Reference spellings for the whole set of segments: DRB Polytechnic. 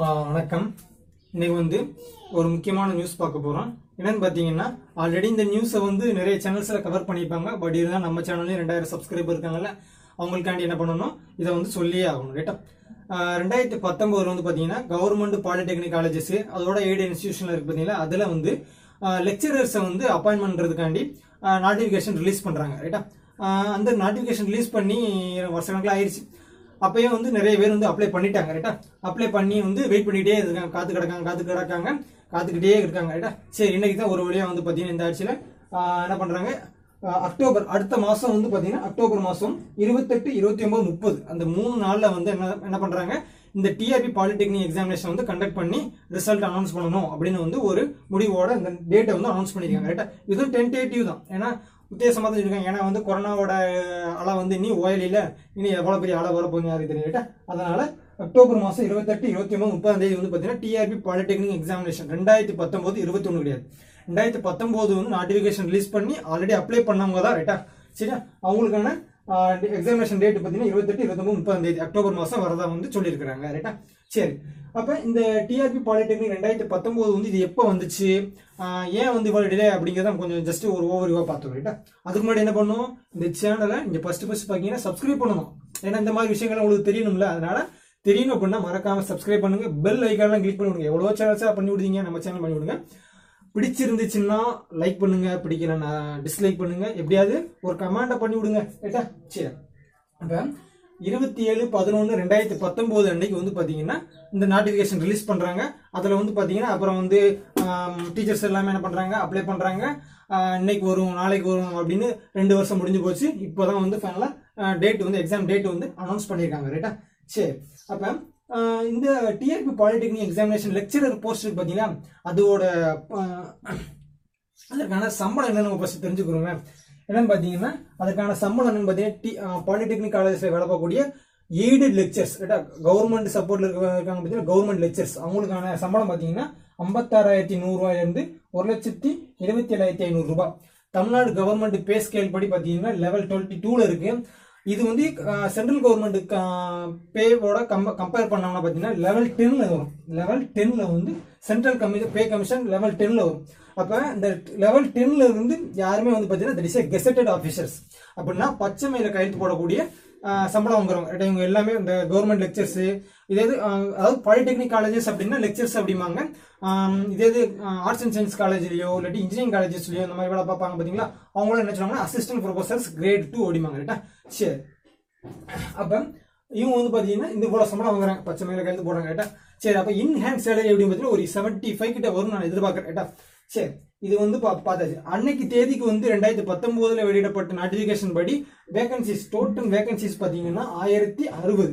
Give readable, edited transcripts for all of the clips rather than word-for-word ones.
வணக்கம். இன்னைக்கு வந்து ஒரு முக்கியமான நியூஸ் பார்க்க போகிறோம். என்னென்னு பார்த்தீங்கன்னா, ஆல்ரெடி இந்த நியூஸை வந்து நிறைய சேனல்ஸில் கவர் பண்ணியிருப்பாங்க. பட் இருந்தால் நம்ம சேனல்லையும் 2000 சப்ஸ்கிரைபர் இருக்காங்கல்ல, அவங்களுக்காண்டி என்ன பண்ணணும், இதை வந்து சொல்லியே ஆகணும். ரைட்டா, 2019 வந்து பார்த்தீங்கன்னா கவர்மெண்ட் பாலிடெக்னிக் காலேஜஸ் அதோட எய்டு இன்ஸ்டியூஷனில் இருக்குது பார்த்தீங்களா, அதில் வந்து லெக்சரர்ஸை வந்து அப்பாயின்ட் பண்ணுறதுக்காண்டி நோட்டிஃபிகேஷன் ரிலீஸ் பண்ணுறாங்க. ரைட்டா, அந்த நோட்டிஃபிகேஷன் ரிலீஸ் பண்ணி வருஷ கணக்கில் ஆயிடுச்சு. அப்போயே வந்து நிறைய பேர் வந்து அப்ளை பண்ணிட்டாங்க. ரைட்டா, அப்ளை பண்ணி வந்து வெயிட் பண்ணிகிட்டே இருக்காங்க, காத்துக்கிட்டே இருக்காங்க. ரைட்டா, சரி, இன்றைக்கி தான் ஒரு வழியாக வந்து பார்த்தீங்கன்னா இந்த ஆட்சியில் என்ன பண்ணுறாங்க, அக்டோபர் அடுத்த மாதம் வந்து பார்த்தீங்கன்னா அக்டோபர் மாதம் 28, 29, 30 அந்த 3 நாளில் வந்து என்ன பண்ணுறாங்க, இந்த டிஆர்பி பாலிடெக்னிக் எக்ஸாமினேஷன் வந்து கண்டக்ட் பண்ணி ரிசல்ட் அனௌன்ஸ் பண்ணணும் அப்படின்னு வந்து ஒரு முடிவோட இந்த டேட்டை வந்து அனௌன்ஸ் பண்ணியிருக்காங்க. ரைட்டா, இதுவும் டென்டேட்டிவ் தான். ஏன்னா உத்தேசமாக தான் சொல்லியிருக்காங்க. ஏன்னா வந்து கொரோனாவோட அளவு வந்து இனி ஓயலில் இனி எவ்வளோ பெரிய அளவு வரப்போகுது யாருக்கு தெரியல. அதனால் அக்டோபர் மாதம் 28, 29, 30 வந்து பார்த்தீங்கன்னா டிஆர்பி பாலிடெக்னிக் எக்ஸாமினேஷன் 2019, 21 கிடையாது, 2019 வந்து நோட்டிஃபிகேஷன் ரிலீஸ் பண்ணி ஆல்ரெடி அப்ளை பண்ணவங்க தான். ரைட்டா, சரியா, அவங்களுக்கான எக்ஸாமினேஷன் டேட் பார்த்தீங்கன்னா 28, 29, 30 அக்டோபர் மாதம் வரதா வந்து சொல்லியிருக்கிறாங்க. ரைட்டா, சரி, அப்போ இந்த டிஆர்பி பாலிடெக்னிக் 2019 வந்து இது எப்போ வந்துச்சு, ஏன் வந்து இவ்வளோ டிலே அப்படிங்கிறத கொஞ்சம் ஜஸ்ட் ஒரு ஓவரிவாக பார்த்தோம். ரைட்டா, அதுக்கு முன்னாடி என்ன பண்ணுவோம், இந்த சேனலை நீங்கள் ஃபஸ்ட்டு பார்த்தீங்கன்னா சப்ஸ்கிரைப் பண்ணணும். ஏன்னா இந்த மாதிரி விஷயங்கள்லாம் உங்களுக்கு தெரியணும்ல, அதனால தெரியணும் அப்படின்னா மறக்காமல் சப்ஸ்கிரைப் பண்ணுங்கள், பெல் ஐக்கானெலாம் கிளிக் பண்ணிவிடுங்க. எவ்வளோ சேனல்ஸாக பண்ணி விடுங்க, நம்ம சேனல் பண்ணி விடுங்க. பிடிச்சிருந்துச்சுன்னா லைக் பண்ணுங்கள், பிடிக்கலன்னா டிஸ்லைக் பண்ணுங்கள், எப்படியாவது ஒரு கமெண்டை பண்ணி விடுங்க. ரைட்டா, சரி, அப்போ 27, 11, 2019 அன்னைக்கு வந்து பார்த்தீங்கன்னா இந்த நோட்டிஃபிகேஷன் ரிலீஸ் பண்ணுறாங்க. அதில் வந்து பார்த்தீங்கன்னா அப்புறம் வந்து டீச்சர்ஸ் எல்லாமே என்ன பண்ணுறாங்க, அப்ளை பண்ணுறாங்க. இன்னைக்கு வரும், நாளைக்கு வரும் அப்படின்னு 2 வருஷம் முடிஞ்சு போச்சு. இப்போ தான் வந்து ஃபைனலாக டேட் வந்து எக்ஸாம் டேட் வந்து அனௌன்ஸ் பண்ணியிருக்காங்க. ரைட்டா, சரி, அப்போ இந்த TRB polytechnic examination lecturer post பார்த்தீங்கன்னா அதோட அதற்கான சம்பளம் என்னென்னு நம்ம ஃபஸ்ட்டு தெரிஞ்சுக்கிறோங்க. என்னென்னு பார்த்தீங்கன்னா அதுக்கான சம்பளம் என்னென்னு பார்த்தீங்கன்னா பாலிடெக்னிக் காலேஜஸில் வேலை பார்க்கக்கூடிய எய்டட் லெக்சர்ஸ், ரைட்டா, கவர்மெண்ட் சப்போர்ட்டில் இருக்காங்க பார்த்தீங்கன்னா கவர்மெண்ட் லெக்சர்ஸ், அவங்களுக்கான சம்பளம் பார்த்தீங்கன்னா 56,100 ரூபாயிலிருந்து 1,77,500 ரூபா. தமிழ்நாடு கவர்மெண்ட் பே ஸ்கேல் படி பார்த்தீங்கன்னா லெவல் 22ல் இருக்குது. இது வந்து சென்ட்ரல் கவர்மெண்ட்டு பேவோட கம்பேர் பண்ணோம்னா பார்த்தீங்கன்னா லெவல் 10ல் வரும். லெவல் 10ல் வந்து சென்ட்ரல் பே கமிஷன் லெவல் 10ல் வரும். அப்போ இந்த லெவல் 10ல் இருந்து யாருமே வந்து பார்த்தீங்கன்னா that is a gazetted officers அப்படின்னா பச்சை மேல கையெழுத்து போடக்கூடிய சம்பளம் வாங்குறவங்க. இவங்க எல்லாமே இந்த கவர்மெண்ட் லெக்சர்ஸு, இதே இது அதாவது பாலிடெக்னிக் காலேஜஸ் அப்படின்னா லெக்சர்ஸ் அப்படிம்பாங்க. இதே இது ஆர்ட்ஸ் அண்ட் சயின்ஸ் காலேஜ்லையோ இல்லாட்டி இன்ஜினியரிங் காலேஜஸ்லையோ இந்த மாதிரி வேலை பார்ப்பாங்க பார்த்தீங்களா, அவங்களும் என்ன சொல்லுவாங்கன்னா அசிஸ்டன்ட் ப்ரொஃபஸர்ஸ் கிரேட் 2 அப்படிம்பாங்க. ரைட்டா, சரி, அப்போ இவங்க வந்து பார்த்தீங்கன்னா இந்த போல சம்பளம் வாங்குறாங்க, பச்சை மேல கையெழுத்து போடுறாங்க. ரைட்டா, சரி, அப்போ இன்ஹேண்ட் சேலரி அப்படின்னு பார்த்தீங்கன்னா ஒரு 75 கிட்ட வரும் நான் எதிர்பார்க்குறேன். ரைட்டா, சரி, இது வந்து பார்த்தாச்சு. அன்னைக்கு தேதிக்கு வந்து 2019ல் வெளியிடப்பட்ட நோட்டிஃபிகேஷன் படி வேகன்சிஸ், டோட்டல் வேகன்சிஸ் பார்த்தீங்கன்னா 1060.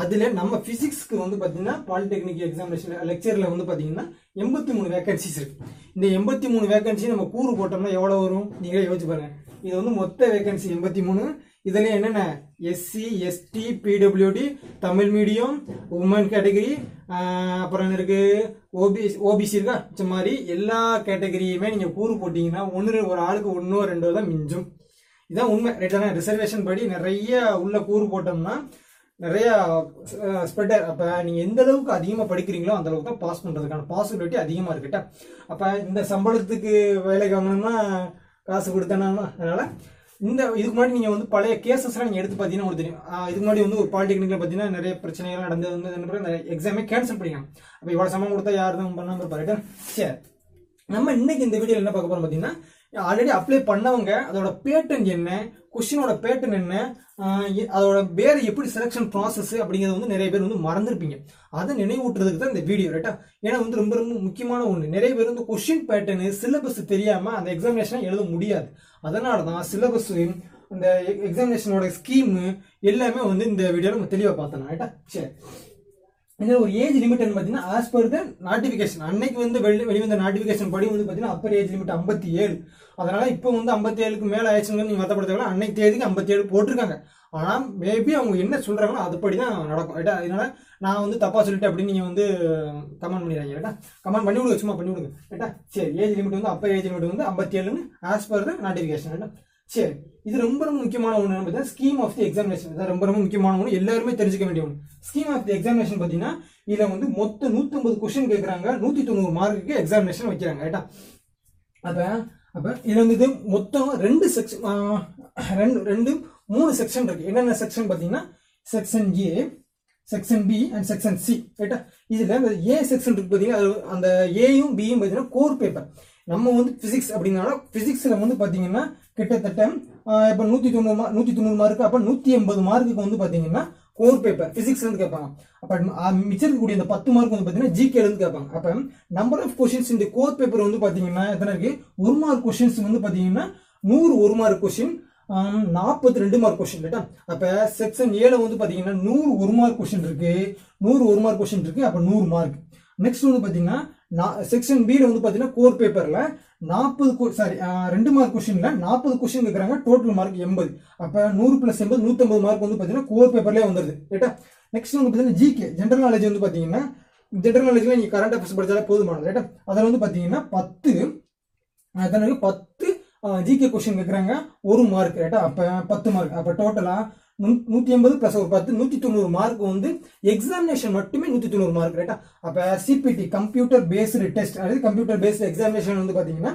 அதில் நம்ம ஃபிசிக்ஸ்க்கு வந்து பார்த்தீங்கன்னா பாலிடெக்னிக் எக்ஸாமினேஷன் லெக்சரில் வந்து பார்த்தீங்கன்னா 83 வேகன்சிஸ் இருக்குது. இந்த 83 வேகன்சி நம்ம கூறு போட்டோம்னா எவ்வளோ வரும் நீங்களே யோசிச்சு பாருங்கள். இது வந்து மொத்த வேகன்சி 83. இதில் என்னென்ன SC, ST, PWD, Tamil medium, woman category, அப்புறம் என்ன இருக்குது, ஓபிசி இருக்கா, இந்த மாதிரி எல்லா கேட்டகரியுமே நீங்கள் கூறு போட்டிங்கன்னா ஒரு ஆளுக்கு 1, 2 தான் மிஞ்சும். இதுதான் உண்மை. ரைட்டாக ரிசர்வேஷன் படி நிறைய உள்ள கூறு போட்டோம்னா நிறையா ஸ்ப்ரெட்டர். அப்போ நீங்கள் எந்த அளவுக்கு அதிகமாக படிக்கிறீங்களோ அந்த அளவுக்கு தான் பாஸ் பண்ணுறதுக்கான பாசிபிலிட்டி அதிகமாக இருக்குட்டா. அப்போ இந்த சம்பளத்துக்கு வேலைக்கு வாங்கணும்னா காசு கொடுத்தேன்னா, அதனால் இந்த இதுக்கு முன்னாடி நீங்கள் வந்து பழைய கேசஸ்லாம் நீங்கள் எடுத்து பார்த்தீங்கன்னா உங்களுக்கு தெரியும். இதுக்கு முன்னாடி வந்து ஒரு பாலிடெக்னிக்கில் பார்த்தீங்கன்னா நிறைய பிரச்சனைகள் நடந்தது வந்து நிறைய எக்ஸாமே கேன்சல் பண்ணிக்கலாம். அப்போ இவ்வளோ சம்பளம் கொடுத்தா யார் தான் பண்ணாமல் இருப்பாரு. சரி, நம்ம இன்னைக்கு இந்த வீடியோவில் என்ன பார்க்க போகிறோம் பார்த்தீங்கன்னா ஆல்ரெடி அப்ளை பண்ணவங்க அதோட பேட்டர்ன் என்ன, கொஸ்டினோட பேட்டர்ன் என்ன, அதோட வேறு எப்படி செலெக்ஷன் ப்ராசஸ் அப்படிங்கிறது வந்து நிறைய பேர் வந்து மறந்துருப்பீங்க. அதை நினைவூட்டுறதுக்கு தான் இந்த வீடியோ. ரைட்டா, ஏன்னா வந்து ரொம்ப ரொம்ப முக்கியமான ஒன்று. நிறைய பேர் வந்து கொஸ்டின் பேட்டர்னு சிலபஸ் தெரியாமல் அந்த எக்ஸாமினேஷனை எழுத முடியாது. அதனால தான் சிலபஸ், அந்த எக்ஸாமினேஷனோட ஸ்கீமு எல்லாமே வந்து இந்த வீடியோவில் நம்ம தெளிவாக பார்த்தோம். ரைட்டா, சரி, இதில் ஒரு ஏஜ் லிமிட்னு பார்த்தீங்கன்னா ஆஸ் பர் த நோட்டிஃபிகேஷன் அன்னைக்கு வந்து வெளிவந்த நோட்டிஃபிகேஷன் படி வந்து பார்த்தீங்கன்னா அப்பர் ஏஜ் லிமிட் 57. அதனால் இப்போ வந்து 57க்கு மேலே ஆயிடுச்சுங்க நீங்கள் மற்றப்படுத்தவில்லை. அன்னைக்கு தேதிக்கு 57 போட்டிருக்காங்க. ஆனால் மேபி அவங்க என்ன சொல்கிறாங்களோ அதுபடி தான் நடக்கும். ரைட்டா, இதனால் நான் வந்து தப்பாக சொல்லிட்டேன் அப்படின்னு நீங்கள் வந்து கமெண்ட் பண்ணிடுறாங்க. ரைட்டா, கமெண்ட் பண்ணி விடுங்க, சும்மா பண்ணி விடுங்க. ரைட்டா, சரி, ஏஜ் லிமிட் வந்து அப்பர் ஏஜ் லிமிட் வந்து 57ன்னு ஆஸ் பர் த நோட்டிஃபிகேஷன். ரைட்டா, சரி, இது ரொம்ப ரொம்ப முக்கியமான ஒன்று பார்த்தீங்கன்னா ஸ்கீம் ஆஃப் தி எக்ஸாமினேஷன். இதான் ரொம்ப ரொம்ப முக்கியமான ஒன்று, எல்லாருமே தெரிஞ்சுக்க வேண்டிய ஒன்று. ஸ்கீம் ஆஃப் தி எக்ஸாமினேஷன் பார்த்தீங்கன்னா இதில் வந்து மொத்தம் 150 கொஸ்டின் கேட்குறாங்க, 190 மார்க்கு எக்ஸாமினேஷன் வைக்கிறாங்க. ரைட்டா? அப்போ இதில் வந்து இது மொத்தம் மூணு செக்ஷன் இருக்கு. என்னென்ன செக்ஷன் பார்த்தீங்கன்னா section A, section B and section C. ரைட்டா? இதில் ஏ செக்ஷன் இருக்கு பார்த்தீங்கன்னா, அந்த ஏயும் பியும் பார்த்தீங்கன்னா கோர் பேப்பர். நம்ம வந்து பிசிக்ஸ் அப்படின்னால பிசிக்ஸில் வந்து பார்த்தீங்கன்னா கிட்டத்தட்ட இப்போ 190 மார்க்கு, அப்போ 180 மார்க்குக்கு வந்து பார்த்தீங்கன்னா கோர் பேப்பர் பிசிக்ஸ்லேருந்து கேட்பாங்க. அப்போ மிச்சக்கூடிய அந்த 10 மார்க் வந்து பார்த்தீங்கன்னா ஜிகேலேருந்து கேட்பாங்க. அப்போ நம்பர் ஆஃப் கொஸ்டின்ஸ் இந்த கோர் பேப்பர் வந்து பார்த்தீங்கன்னா எத்தனை இருக்கு? 1 மார்க் கொஸ்டின்ஸ் வந்து பார்த்தீங்கன்னா 100 1 மார்க் கொஸ்டின், 42 மார்க் கொஸ்டின். ரைட்டா? அப்போ செக்ஷன் ஏல வந்து பார்த்தீங்கன்னா 100 1 மார்க் கொஸ்டின் இருக்கு, 100 1 மார்க் கொஸ்டின் இருக்கு, அப்போ 100 மார்க். நெக்ஸ்ட் வந்து பார்த்தீங்கன்னா செக்ஷன் பியில் வந்து பார்த்தீங்கன்னா கோர் பேப்பரில் 2 மார்க் கொஸ்டின்ல 40 கொஸ்டின் கேட்குறாங்க, டோட்டல் மார்க் 80. அப்போ 100 + 80 150 மார்க் வந்து பார்த்தீங்கன்னா கோர் பேப்பர்லேயே வந்துடுது. ரைட்டா? நெக்ஸ்ட் வந்து பார்த்தீங்கன்னா ஜிகே ஜென்ரல் நாலேஜ் வந்து பார்த்தீங்கன்னா ஜென்ரல் நாலேஜில் நீங்கள் கரண்ட் அஃபேர்ஸ் படித்தாலே போதுமானது. ரைட்டா? அதில் வந்து பார்த்தீங்கன்னா 10 ஜிகே கொஸ்டின் கேட்குறாங்க, 1 மார்க். ரைட்டா? அப்போ 10 மார்க். அப்போ டோட்டலாக 180 + 10 190 மார்க் வந்து எக்ஸாமினேஷன் மட்டுமே 190 மார்க். ரைட்டா? அப்போ சிபிடி கம்ப்யூட்டர் பேஸ்டு டெஸ்ட், அதாவது கம்ப்யூட்டர் பேஸ்டு எக்ஸாமினேஷன் வந்து பார்த்தீங்கன்னா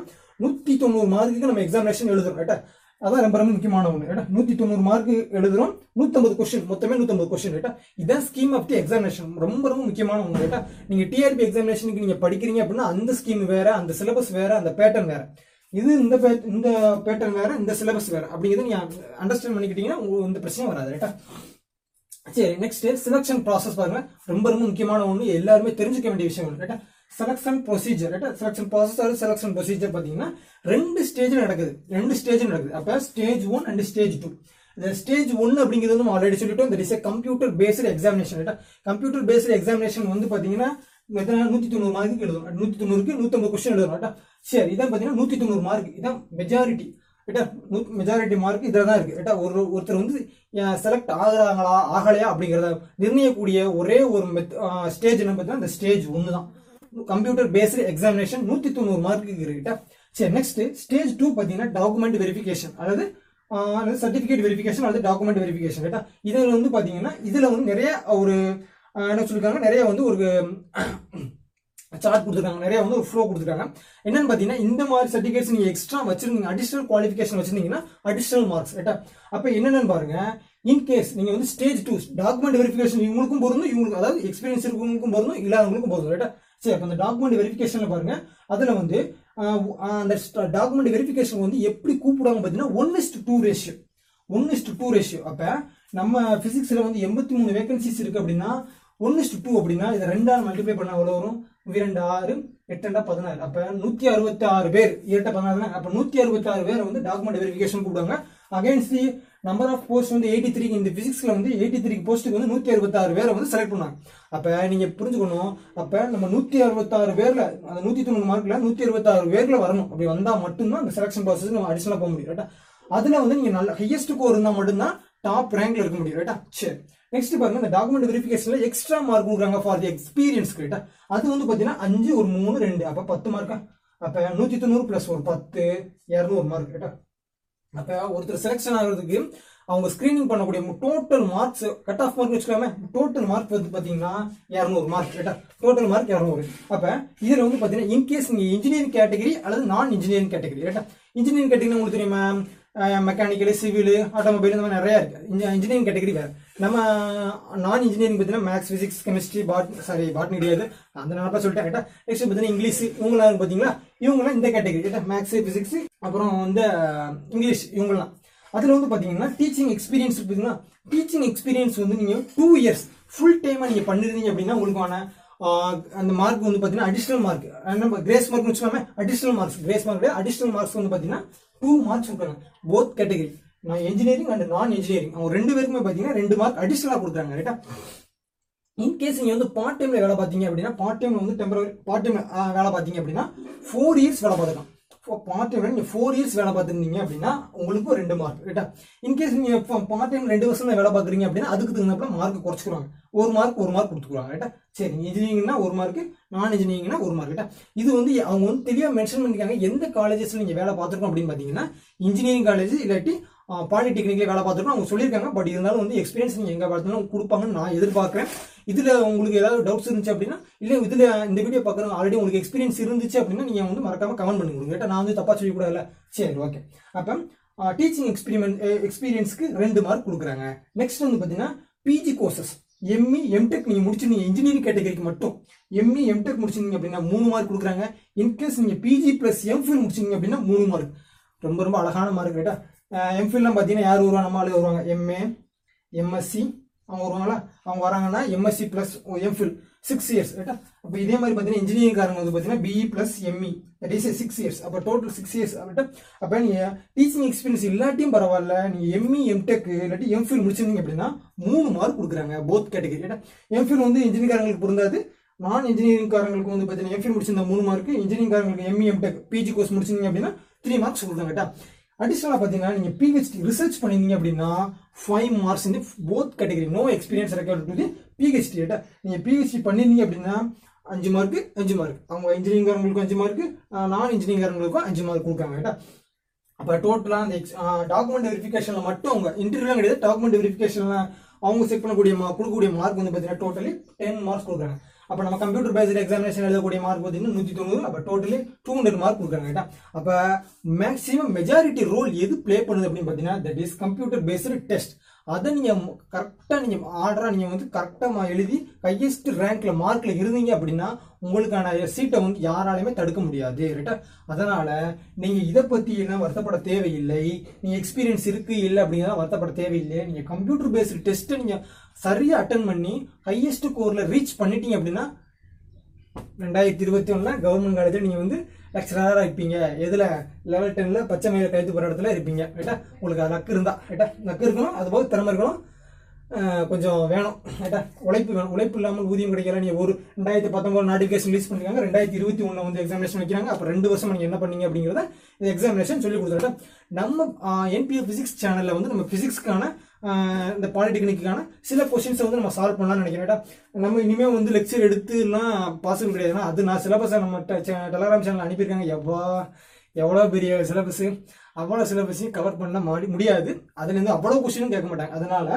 190 மார்க்குக்கு நம்ம எக்ஸாமினேஷன் எழுதுறோம். ரைட்டா? அதான் ரொம்ப ரொம்ப முக்கியமான ஒன்று. ரைட்டா? 190 மார்க் எழுதுறோம், 150 கொஸ்டின், மொத்தமே 150 கொஸ்டின். ரைட்டா? இதான் ஸ்கீம் ஆஃப் தி எக்ஸாமினேஷன், ரொம்ப ரொம்ப முக்கியமான ஒன்று. ரைட்டா? நீங்கள் டிஆர்பி எக்ஸாமினேஷனுக்கு நீங்கள் படிக்கிறீங்க அப்படின்னா அந்த ஸ்கீம் வேற, அந்த சிலபஸ் வேற, அந்த பேட்டர்ன் வேற. இது இந்த பேட்டர்ன் வேற, இந்த சிலபஸ் வேற. அப்படிங்கிறது நீங்க அண்டர்ஸ்டாண்ட் பண்ணிக்கிட்டீங்கன்னா உங்களுக்கு இந்த பிரச்சனை வராது. ரைட்டா? சரி, நெக்ஸ்ட் செலக்ஷன் ப்ராசஸ் பாருங்க, ரொம்ப ரொம்ப முக்கியமான ஒன்று, எல்லாருமே தெரிஞ்சுக்க வேண்டிய விஷயம். ரைட்டா? Selection procedure. ரைட்டா? Selection process or selection procedure பார்த்தீங்கன்னா 2 ஸ்டேஜில் நடக்குது. 2 ஸ்டேஜ் நடக்குது. அப்போ ஸ்டேஜ் 1 அண்ட் ஸ்டேஜ் 2. இந்த ஸ்டேஜ் 1 அப்படிங்கிறது நம்ம ஆல்ரெடி சொல்லிட்டோம், இந்த டிஸ் கம்ப்யூட்டர் பேஸ்டு எக்ஸாமினேஷன். ரைட்டா? கம்ப்யூட்டர் பேஸ்டு எக்ஸாமினேஷன் வந்து பார்த்தீங்கன்னா 190 மார்க்கு எழுதும், 190க்கு 150 கொஸ்டின் எழுதும். சரி, இதான் பார்த்தீங்கன்னா 190 மார்க், இதான் மெஜாரிட்டி. ரைட்டா? மெஜாரிட்டி மார்க் இதில் தான் இருக்குது. ரைட்டா? ஒருத்தர் வந்து செலக்ட் ஆகுறாங்களா ஆகலையா அப்படிங்கிறத நிர்ணயிக்கக்கூடிய ஒரே ஒரு ஸ்டேஜ் என்ன பார்த்தீங்கன்னா இந்த ஸ்டேஜ் 1 தான், கம்ப்யூட்டர் பேஸ்டு எக்ஸாமினேஷன் 190 மார்க்குக்கு இருக்குட்டா. சரி, நெக்ஸ்ட் ஸ்டேஜ் 2 பார்த்தீங்கன்னா டாக்குமெண்ட் வெரிஃபிகேஷன், அதாவது சர்டிஃபிகேட் வெரிஃபிகேஷன் அல்லது டாக்குமெண்ட் வெரிஃபிகேஷன். ரைட்டா? இதில் வந்து பார்த்தீங்கன்னா இதில் வந்து நிறைய ஒரு என்ன சொல்லியிருக்காங்க, நிறைய வந்து ஒரு சார்ட் கொடுத்துருக்காங்க, நிறைய வந்து ஒரு ஃப்ளோ கொடுத்துருக்காங்க. என்னன்னு பார்த்தீங்கன்னா இந்த மாதிரி சர்டிஃபிகேட்ஸ் நீங்கள் எக்ஸ்ட்ரா வச்சிருந்தீங்க, அடிஷனல் குவாலிஃபிகேஷன் வச்சிருந்தீங்கன்னா அடிஷனல் மார்க்ஸ். ரைட்டா? அப்போ என்னென்னு பாருங்க, இன்கேஸ் நீங்கள் வந்து ஸ்டேஜ் 2 டாக்குமெண்ட் வெரிஃபிகேஷன் இவங்களுக்கும் பொருந்தும், இவங்களுக்கு அதாவது எக்ஸ்பீரியன்ஸ் இருக்கவங்களுக்கும் பொருந்தும், இல்லாதவங்களுக்கும் பொருந்தும். ரைட்டா? சரி, அப்போ அந்த டாக்குமெண்ட் வெரிஃபிகேஷனில் பாருங்க, அதில் வந்து அந்த டாக்குமெண்ட் வெரிஃபிகேஷன் வந்து எப்படி கூப்பிடுவாங்க பார்த்தீங்கன்னா 1:2 ரேஷியோ. 1:2 ரேஷியோ. அப்போ நம்ம பிசிக்ஸில் வந்து 83 வேகன்சிஸ் இருக்குது அப்படின்னா 1:2 அப்படின்னா இதை 2ஆல் மல்டிப்ளை பண்ணால் எவ்வளோ வரும்? 2 × 6 8 × 16. அப்போ 166 பேர், 8 × 16, அப்போ 166 பேரை வந்து டாக்குமெண்ட் வெரிஃபிகேஷன் கூப்பிடுவாங்க. Against the number of post வந்து 83, இந்த பிசிக்ஸில் வந்து 83 போஸ்ட்டுக்கு வந்து 166 பேரை வந்து செலக்ட் பண்ணுவாங்க. அப்போ நீங்கள் புரிஞ்சுக்கணும், அப்போ நம்ம 166 பேரில் அந்த 190 மார்க்கில் 166 பேரில் வரணும். அப்படி வந்தால் மட்டும்தான் அந்த செலக்ஷன் ப்ராசஸ் நம்ம அடிஷனலாக போக முடியும். ரைட்டா? அதில் வந்து நீங்கள் நல்ல ஹையஸ்ட் ஸ்கோர் இருந்தால் மட்டும்தான் டாப் ரேங்க்ல இருக்க முடியும். ரைட்டா? சரி, நெக்ஸ்ட் பாருங்க, இந்த டாக்குமெண்ட் வெரிஃபிகேஷன்ல எக்ஸ்ட்ரா மார்க் கொடுக்குறாங்க ஃபார் தி எக்ஸ்பீரியன்ஸ். ரைட்டா? அது வந்து பாத்தீங்கன்னா 5 1 3 2, அப்ப 10 மார்க்கா. அப்ப 190 + 10 200 மார்க். ரைட்டா? அப்ப ஒருத்தர் செலக்ஷன் ஆகிறதுக்கு அவங்க ஸ்கிரீனிங் பண்ணக்கூடிய total marks, cut off mark வச்சுக்கலாமே, டோட்டல் மார்க் வந்து பாத்தீங்கன்னா 200 மார்க். ரைட்டா? Total mark 200. அப்ப இதுல வந்து பாத்தீங்கன்னா இன்கேஸ் நீங்க இன்ஜினியரிங் கேட்டகரி அல்லது நான் இன்ஜினியரிங் கேட்டகரி. ரைட்டா? இன்ஜினியரிங் கேட்டகரி உங்களுக்கு தெரியுமா, மெக்கானிக்கலு, சிவில், ஆட்டோமொபைல், இந்த மாதிரி நிறையா இருக்குது. இன்ஜினியரிங் கேட்டகரி வேறு. நம்ம நான் இன்ஜினியரிங் பார்த்தீங்கன்னா மேக்ஸ், ஃபிசிக்ஸ், கெமிஸ்ட்ரி, பாட்னி கிடையாது, அந்த நினைப்பா சொல்லிட்டேன். ரைட்டா? நெக்ஸ்ட் பார்த்தீங்கன்னா இங்கிலீஷ், இவங்களாம் பார்த்தீங்களா, இவங்களாம் இந்த கேட்டகரி. ரைட்டா? மேக்ஸ், ஃபிசிக்ஸ், அப்புறம் இந்த இங்கிலீஷ், இவங்களாம். அதில் வந்து பார்த்தீங்கன்னா டீச்சிங் எக்ஸ்பீரியன்ஸ் பார்த்தீங்கன்னா டீச்சிங் எக்ஸ்பீரியன்ஸ் வந்து நீங்கள் 2 இயர்ஸ் ஃபுல் டைமாக நீங்கள் பண்ணிருந்தீங்க அப்படின்னா உங்களுக்கான அந்த மார்க் வந்து பார்த்தீங்கன்னா அடிஷனல் மார்க், நம்ம கிரேஸ் மார்க்னு வச்சுக்கலாமே, அடிஷனல் மார்க்ஸ், கிரேஸ் மார்க் கிடையாது, அடிஷனல் மார்க்ஸ் வந்து பார்த்தீங்கன்னா 2 மார்க்ஸ் கொடுக்குறாங்க. Both category, non engineering and non engineering, அவங்க 2 பேருக்குமே பார்த்தீங்கன்னா 2 மார்க் அடிஷனலாக கொடுக்குறாங்க. ரைட்டா? இன்கேஸ் நீங்கள் வந்து பார்ட் டைமில் வேலை பார்த்தீங்க அப்படின்னா, பார்ட் டைமில் வந்து டெம்பரவரி பார்ட் டைம் வேலை பார்த்தீங்க அப்படின்னா 4 இயர்ஸ் வேலை பார்த்துக்கலாம். பார்ட் டைம் நீங்கள் 4 இயர்ஸ் வேலை பார்த்துருந்தீங்க அப்படின்னா உங்களுக்கு 2 மார்க் ரைட்டா. இன்கேஸ் நீங்கள் பார்ட் டைம் 2 வருஷம் தான் வேலை பார்க்குறீங்க அப்படின்னா அதுக்கு தகுந்தப்ப மார்க் குறைச்சிக்கிறாங்க, 1 மார்க் கொடுத்துக்குறாங்க ரைட்டா. சரி, இன்ஜினியரிங்னா 1 மார்க்கு, நான் இன்ஜினியரிங்னா 1 மார்க் ரைட்டா. இது வந்து அவங்க வந்து தெளிவாக மென்ஷன் பண்ணியிருக்காங்க எந்த காலேஜஸ்ல நீங்கள் வேலை பார்த்துருக்கோம் அப்படின்னு பார்த்தீங்கன்னா இன்ஜினியரிங் காலேஜ் இல்லாட்டி பாலிடெக்னிக்ல வேலை பார்த்துருக்கோம் அவங்க சொல்லியிருக்காங்க. பட் இருந்தாலும் வந்து எக்ஸ்பீரியன்ஸ் நீங்கள் எங்கே பார்த்தாலும் கொடுப்பாங்கன்னு நான் எதிர்பார்க்குறேன். இதில் உங்களுக்கு ஏதாவது டவுட்ஸ் இருந்துச்சு அப்படின்னா, இல்லை இதில் இந்த வீடியோ பார்க்குறவங்க ஆல்ரெடி உங்களுக்கு எக்ஸ்பீரியன்ஸ் இருந்துச்சு அப்படின்னா நீங்கள் வந்து மறக்காம கமெண்ட் பண்ணி கொடுங்க கேட்டால் நான் வந்து தப்பாக சொல்லக்கூடாதுல்ல. சரி, ஓகே. அப்போ டீச்சிங் எக்ஸ்பீரியன்ஸுக்கு 2 மார்க் கொடுக்குறாங்க. நெக்ஸ்ட் வந்து பார்த்தீங்கன்னா பிஜி கோர்சஸ் எம்இ எம்டெக் நீங்கள் முடிச்சிருந்தீங்க இன்ஜினியரிங் கேட்டகரிக்கு மட்டும் எம்இ எம்டெக் முடிச்சிருந்தீங்க அப்படின்னா 3 மார்க் கொடுக்குறாங்க. இன்கேஸ் நீங்கள் பிஜி ப்ளஸ் எம்ஃபில் முடிச்சிருந்தீங்க அப்படின்னா 3 மார்க். ரொம்ப ரொம்ப அழகான மார்க் ரைட்டா. எம்ஃபில்லாம் பார்த்தீங்கன்னா யார் வருவாங்க, நம்ம ஆளுங்க வருவாங்க, எம்ஏ எம்எஸ்சி அவங்க வருவாங்களா, அவங்க வராங்கன்னா எம்எஸ்சி ப்ளஸ் எம்ஃபில் 6 இயர்ஸ் ரைட்டா. அப்போ இதே மாதிரி பார்த்தீங்கன்னா இன்ஜினியரிங் காரங்க வந்து பார்த்தீங்கன்னா BE plus ME that 6 years. அப்போ டோட்டல் 6 இயர்ஸ் ரைட்டா. அப்போ நீங்கள் டீச்சிங் எக்ஸ்பீரியன்ஸ் இல்லாட்டியும் பரவாயில்ல, நீங்கள் எம்இ எம்டெக் இல்லாட்டி எம்ஃபில் முடிச்சிருந்தீங்க அப்படின்னா 3 மார்க் கொடுக்குறாங்க போத் கேட்டகரி ரைட்டா. எம்ஃபில் வந்து இன்ஜினியரிங் காரங்களுக்கு பொருந்தாது, நான் இன்ஜினியரிங் காரங்களுக்கு வந்து பார்த்தீங்கன்னா எம்ஃபில் முடிச்சிருந்தா 3 மார்க்கு, இன்ஜினியரிங் காரங்களுக்கு எம்இ எம்டெக் பிஜி கோர்ஸ் முடிச்சிருந்தீங்க அப்படின்னா 3 மார்க்ஸ் கொடுக்குறாங்க ரைட்டா. அடிஷனலாக பார்த்தீங்கன்னா நீங்கள் பிஹெச்டி ரிசர்ச் பண்ணியிருந்தீங்க அப்படின்னா 5 மார்க்ஸ் இந்த both category no experience record to the PhD ரைட்டா. நீங்கள் பிஹெச்டி பண்ணியிருந்தீங்க அப்படின்னா 5 மார்க்கு 5 மார்க் அவங்க இன்ஜினியரிங்காரங்களுக்கும் 5 மார்க்கு, நான் இன்ஜினியரிங்காரங்களுக்கும் 5 மார்க் கொடுக்காங்க ரைட்டா. அப்போ டோட்டலாக அந்த டாக்குமெண்ட் வெரிஃபிகேஷனில் மட்டும் அவங்க இன்டர்வியூலாம் கிடையாது, டாக்குமெண்ட் வெரிஃபிகேஷனில் அவங்க செக் பண்ணக்கூடிய கொடுக்கக்கூடிய மார்க் வந்து பார்த்தீங்கன்னா டோட்டலி 10 மார்க்ஸ் கொடுக்குறாங்க. அப்போ நம்ம கம்ப்யூட்டர் பேஸ்ட் எக்ஸாமினேஷன் எழுதக்கூடிய மார்க் பார்த்தீங்கன்னா 190, அப்போ டோட்டலி 200 மார்க் கொடுக்குறாங்க ரைட்டா. அப்போ மேக்ஸிமம் மெஜாரிட்டி ரோல் எது பிளே பண்ணுது அப்படின்னு பார்த்தீங்கன்னா that is computer based test. அதை நீங்கள் கரெக்டாக நீங்கள் ஆர்டராக நீங்கள் வந்து கரெக்டாக எழுதி ஹையஸ்ட் ரேங்கில் மார்க்கில் இருந்தீங்க அப்படின்னா உங்களுக்கான சீட்டை வந்து யாராலையுமே தடுக்க முடியாது ரைட்டா. அதனால் நீங்கள் இதை பற்றியெல்லாம் வருத்தப்பட தேவையில்லை, நீங்கள் எக்ஸ்பீரியன்ஸ் இருக்குது இல்லை அப்படிங்கிறத வருத்தப்பட தேவையில்லை. நீங்கள் கம்ப்யூட்டர் பேஸ்டு டெஸ்ட்டை நீங்கள் சரியாக அட்டன் பண்ணி ஹையஸ்ட் கோரில் ரீச் பண்ணிட்டீங்க அப்படின்னா 2021 கவர்மெண்ட் காலேஜில் நீங்கள் வந்து லெக்சராக இருப்பீங்க, எதில் லெவல் 10ல் பச்சை மயில கைது போகிற இடத்துல இருப்பீங்க ரைட்டா. உங்களுக்கு அது லக்கு இருந்தால் ரைட்டா, லக்கு இருக்கணும், அது போக திறமை இருக்கணும், கொஞ்சம் வேணும் ரைட்டா, உழைப்பு வேணும். உழைப்பு இல்லாமல் ஊதியம் கிடைக்கல. நீங்கள் ஒரு 2019 நோட்டிஃபிகேஷன் ரிலீஸ் பண்ணிருக்காங்க, 2021 வந்து எக்ஸாமினேஷன் வைக்கிறாங்க. அப்போ 2 வருஷம் நீங்கள் என்ன பண்ணீங்க அப்படிங்கிறத இந்த எக்ஸாமினேஷன் சொல்லி கொடுத்துருட்டா. நம்ம என்பிஎஃப் ஃபிசிக்ஸ் சேனலில் வந்து நம்ம ஃபிசிக்ஸ்க்கான இந்த பாலிடெக்னிக்கான சில கொஸ்டின்ஸை வந்து நம்ம சால்வ் பண்ணலாம்னு நினைக்கிறேன்டா. நம்ம இனிமேல் வந்து லெக்சர் எடுத்துலாம் பாசிபிள் கிடையாதுன்னா அது நான் சிலபஸை நம்ம டெலகிராம் சேனலில் அனுப்பியிருக்காங்க. எவ்வளோ பெரிய சிலபஸ்ஸு, அவ்வளோ சிலபஸையும் கவர் பண்ண முடியாது, அதுலேருந்து அவ்வளோ கொஸ்டினும் கேட்க மாட்டாங்க. அதனால்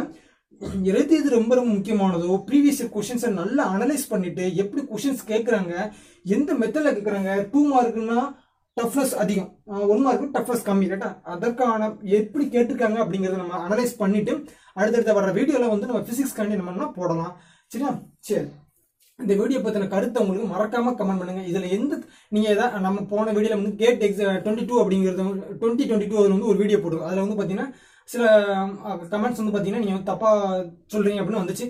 எழுதியது ரொம்ப ரொம்ப முக்கியமானதோ ப்ரீவியஸ் கொஸ்டின்ஸை நல்லா அனலைஸ் பண்ணிவிட்டு எப்படி கொஸ்டின்ஸ் கேட்குறாங்க, எந்த மெத்தடில் கேட்குறாங்க. 2 மார்க்குன்னா டஃப்னஸ் அதிகம், 1 மார்க்கு டஃப்னஸ் கம்மி ரைட்டா. அதற்கான எப்படி கேட்டிருக்காங்க அப்படிங்கிறத நம்ம அனலைஸ் பண்ணிவிட்டு அடுத்தடுத்த வர வீடியோவில் வந்து நம்ம ஃபிசிக்ஸ்காண்டி என்னன்னா போடலாம் சரியா. சரி, இந்த வீடியோ பற்றின கருத்தை உங்களுக்கு மறக்காமல் கமெண்ட் பண்ணுங்கள். இதில் எந்த நீங்கள் எதாவது நம்ம போன வீடியோவில் வந்து கேட் எக்ஸாம் 22 அப்படிங்கிறது 2022 அதில் வந்து ஒரு வீடியோ போடுவோம். அதில் வந்து பார்த்தீங்கன்னா சில கமெண்ட்ஸ் வந்து பார்த்தீங்கன்னா நீங்கள் தப்பாக சொல்கிறீங்க அப்படின்னு வந்துச்சு.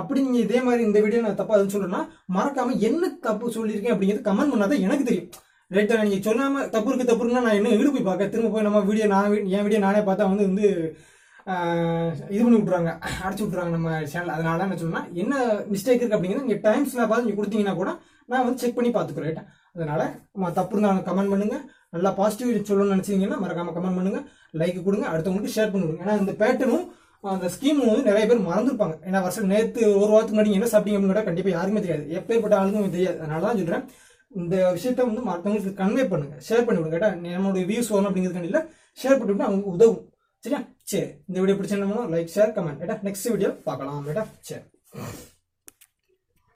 அப்படி நீங்கள் இதே மாதிரி இந்த வீடியோ நான் தப்பாக எதுவும் சொல்கிறேன்னா மறக்காமல் என்ன தப்பு சொல்லியிருக்கேன் அப்படிங்கிறது கமெண்ட் பண்ணால் தான் எனக்கு தெரியும் ரைட்டா. நீங்கள் சொல்லாமல் தப்பு இருக்குது தப்பு இருக்குன்னா நான் என்ன வீடு போய் பார்க்க திரும்ப போய் நம்ம வீடியோ என் வீடியோ நானே பார்த்தா வந்து வந்து இது பண்ணி விட்ருவாங்க, அடிச்சு விட்ருவாங்க நம்ம சேனல். அதனால என்ன சொன்னால் என்ன மிஸ்டேக் இருக்குது அப்படிங்கிறது நீங்கள் டைம்ஸில் பார்த்து நீங்கள் கொடுத்தீங்கன்னா கூட நான் வந்து செக் பண்ணி பார்த்துக்குறேன் ரைட்டா. அதனால் நம்ம தப்பு இருந்தால் கமெண்ட் பண்ணுங்கள், நல்லா பாசிட்டிவ் சொல்லணும்னு நினச்சிங்கன்னா மறக்காமல் கமெண்ட் பண்ணுங்கள், லைக் கொடுங்க, அடுத்தவங்களுக்கு ஷேர் பண்ணி கொடுங்க. ஏன்னா இந்த பேட்டர்னும் அந்த ஸ்கீம் வந்து நிறைய பேர் மறந்துருப்பாங்க. ஏன்னா வருஷம் நேற்று ஒரு வாரத்துக்கு முன்னாடி என்ன சாப்பிட்டீங்க அப்படின்னு கேட்டால் கண்டிப்பாக யாருமே தெரியாது, எப்பேற்பட்ட ஆளுக்கும் தெரியாது. அதனால தான் சொல்கிறேன் இந்த விஷயத்த வந்து மற்றவங்களுக்கு கன்வே பண்ணுங்க, ஷேர் பண்ணி விடுங்க கேட்டால் நம்மளுடைய வியூஸ் வரணும் அப்படிங்கிறது இல்லை, ஷேர் பண்ணிவிட்டு அவங்க உதவும் சரியா. சரி, இந்த வீடியோ பிடிச்சா லைக் ஷேர் கமெண்ட் கேட்டால் நெக்ஸ்ட் வீடியோ பார்க்கலாம் கேட்டால். சரி.